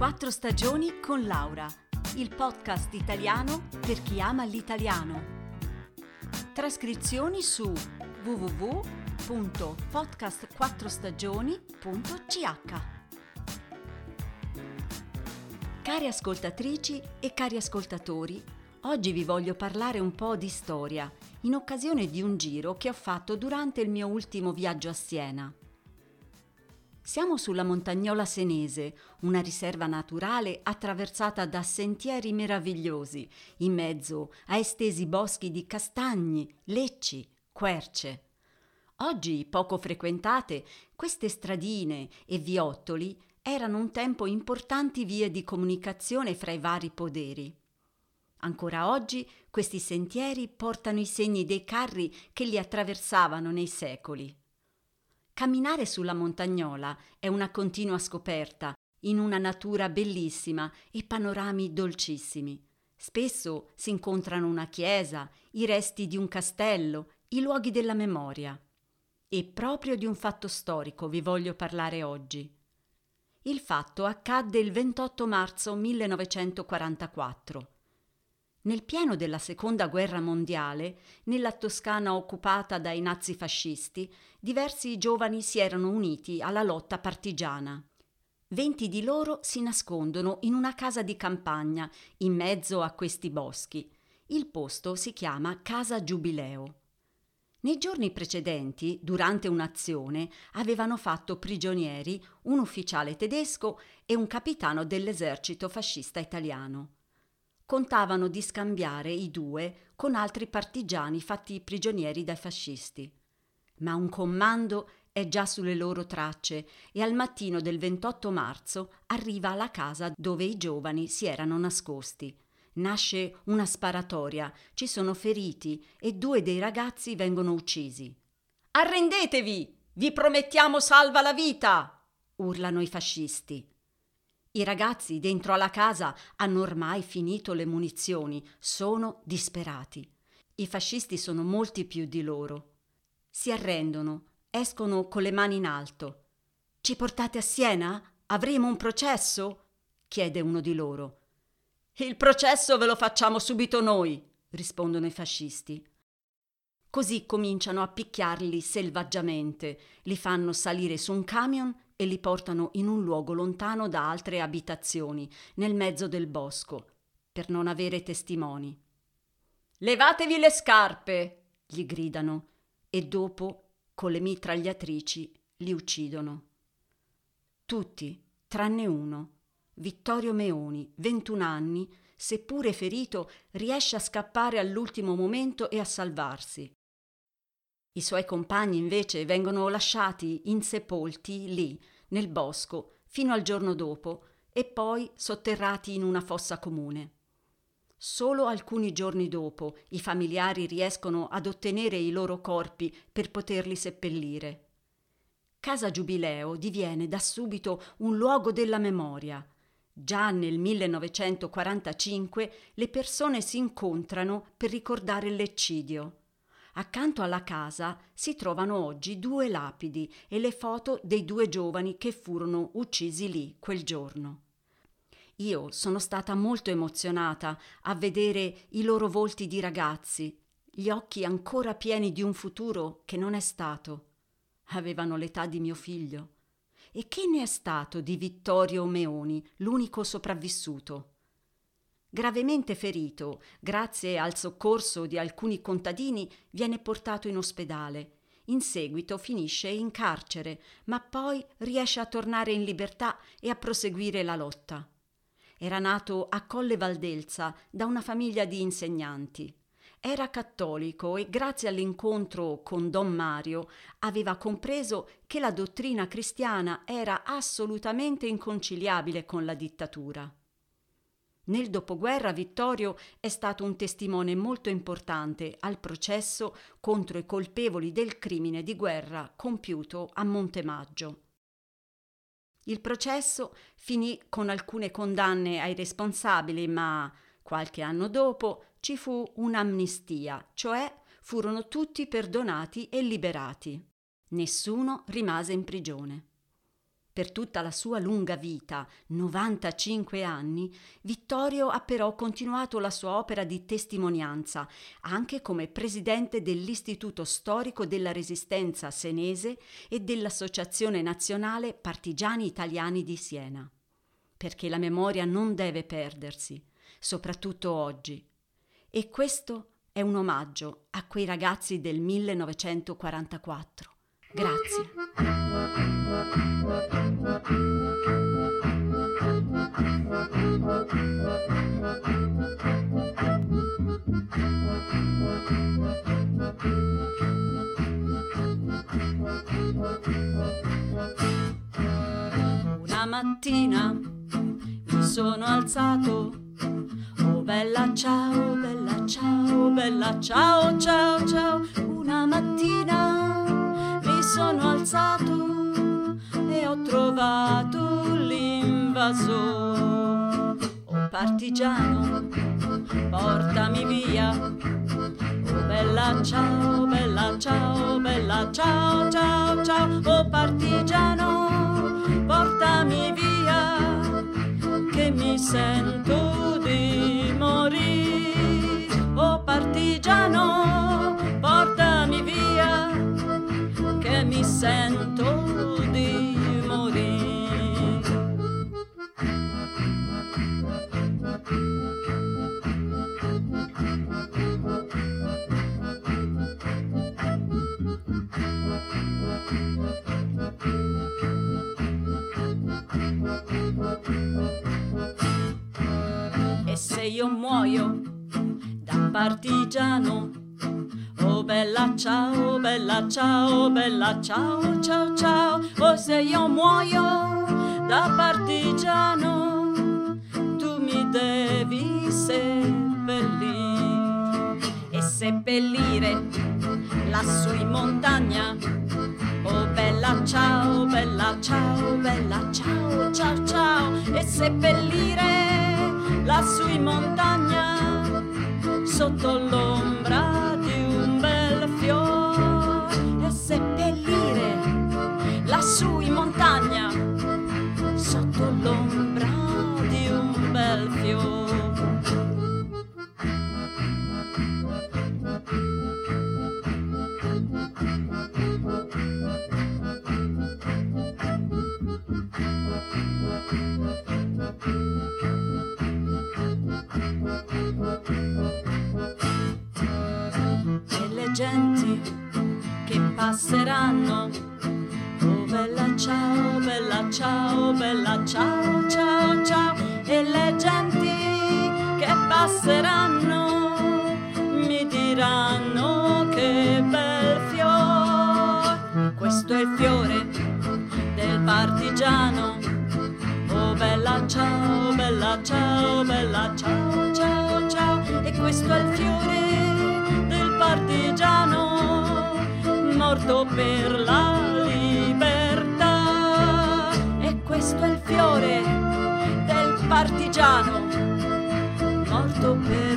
Quattro stagioni con Laura, il podcast italiano per chi ama l'italiano. Trascrizioni su www.podcastquattrostagioni.ch. Cari ascoltatrici e cari ascoltatori, oggi vi voglio parlare un po' di storia, in occasione di un giro che ho fatto durante il mio ultimo viaggio a Siena. Siamo sulla Montagnola Senese, una riserva naturale attraversata da sentieri meravigliosi, in mezzo a estesi boschi di castagni, lecci, querce. Oggi poco frequentate, queste stradine e viottoli erano un tempo importanti vie di comunicazione fra i vari poderi. Ancora oggi questi sentieri portano i segni dei carri che li attraversavano nei secoli. Camminare sulla Montagnola è una continua scoperta, in una natura bellissima e panorami dolcissimi. Spesso si incontrano una chiesa, i resti di un castello, i luoghi della memoria. E proprio di un fatto storico vi voglio parlare oggi. Il fatto accadde il 28 marzo 1944. Nel pieno della Seconda Guerra Mondiale, nella Toscana occupata dai nazifascisti, diversi giovani si erano uniti alla lotta partigiana. 20 di loro si nascondono in una casa di campagna, in mezzo a questi boschi. Il posto si chiama Casa Giubileo. Nei giorni precedenti, durante un'azione, avevano fatto prigionieri un ufficiale tedesco e un capitano dell'esercito fascista italiano. Contavano di scambiare i due con altri partigiani fatti prigionieri dai fascisti. Ma un comando è già sulle loro tracce e al mattino del 28 marzo arriva alla casa dove i giovani si erano nascosti. Nasce una sparatoria, ci sono feriti e 2 dei ragazzi vengono uccisi. «Arrendetevi! Vi promettiamo salva la vita!» urlano i fascisti. I ragazzi dentro alla casa hanno ormai finito le munizioni, sono disperati. I fascisti sono molti più di loro. Si arrendono, escono con le mani in alto. «Ci portate a Siena? Avremo un processo?» chiede uno di loro. «Il processo ve lo facciamo subito noi», rispondono i fascisti. Così cominciano a picchiarli selvaggiamente, li fanno salire su un camion e li portano in un luogo lontano da altre abitazioni, nel mezzo del bosco, per non avere testimoni. «Levatevi le scarpe!» gli gridano e dopo, con le mitragliatrici, li uccidono. Tutti, tranne uno. Vittorio Meoni, 21 anni, seppure ferito, riesce a scappare all'ultimo momento e a salvarsi. I suoi compagni invece vengono lasciati insepolti lì, nel bosco, fino al giorno dopo e poi sotterrati in una fossa comune. Solo alcuni giorni dopo i familiari riescono ad ottenere i loro corpi per poterli seppellire. Casa Giubileo diviene da subito un luogo della memoria. Già nel 1945 le persone si incontrano per ricordare l'eccidio. Accanto alla casa si trovano oggi 2 lapidi e le foto dei 2 giovani che furono uccisi lì quel giorno. Io sono stata molto emozionata a vedere i loro volti di ragazzi, gli occhi ancora pieni di un futuro che non è stato. Avevano l'età di mio figlio. E che ne è stato di Vittorio Meoni, l'unico sopravvissuto? Gravemente ferito, grazie al soccorso di alcuni contadini, viene portato in ospedale. In seguito finisce in carcere, ma poi riesce a tornare in libertà e a proseguire la lotta. Era nato a Colle Valdelsa da una famiglia di insegnanti. Era cattolico e grazie all'incontro con Don Mario aveva compreso che la dottrina cristiana era assolutamente inconciliabile con la dittatura. Nel dopoguerra Vittorio è stato un testimone molto importante al processo contro i colpevoli del crimine di guerra compiuto a Montemaggio. Il processo finì con alcune condanne ai responsabili, ma qualche anno dopo ci fu un'amnistia, cioè furono tutti perdonati e liberati. Nessuno rimase in prigione. Per tutta la sua lunga vita, 95 anni, Vittorio ha però continuato la sua opera di testimonianza, anche come presidente dell'Istituto Storico della Resistenza Senese e dell'Associazione Nazionale Partigiani Italiani di Siena. Perché la memoria non deve perdersi, soprattutto oggi. E questo è un omaggio a quei ragazzi del 1944. Grazie. Una mattina mi sono alzato. Oh bella ciao, bella ciao, bella ciao, ciao, ciao. Una mattina sono alzato e ho trovato l'invasore. Oh partigiano, portami via. Oh bella ciao, bella ciao, bella ciao, ciao, ciao. Oh partigiano, portami via, che mi sento di morire. Oh partigiano, portami via, che mi sento di morire. E se io muoio da partigiano, oh bella ciao, bella ciao, bella ciao, ciao, ciao. Oh se io muoio da partigiano, tu mi devi seppellire. E seppellire lassù in montagna. Oh bella ciao, bella ciao, bella ciao, ciao, ciao. E seppellire lassù in montagna, sotto l'ombra lassù in montagna, sotto l'ombra di un bel fiore. E le genti che passeranno, bella ciao, bella ciao, bella ciao, ciao, ciao. E le genti che passeranno mi diranno che bel fiore. Questo è il fiore del partigiano. Oh bella ciao, bella ciao, bella ciao, ciao, ciao. E questo è il fiore del partigiano, morto per la libertà. E questo è il fiore del partigiano, morto per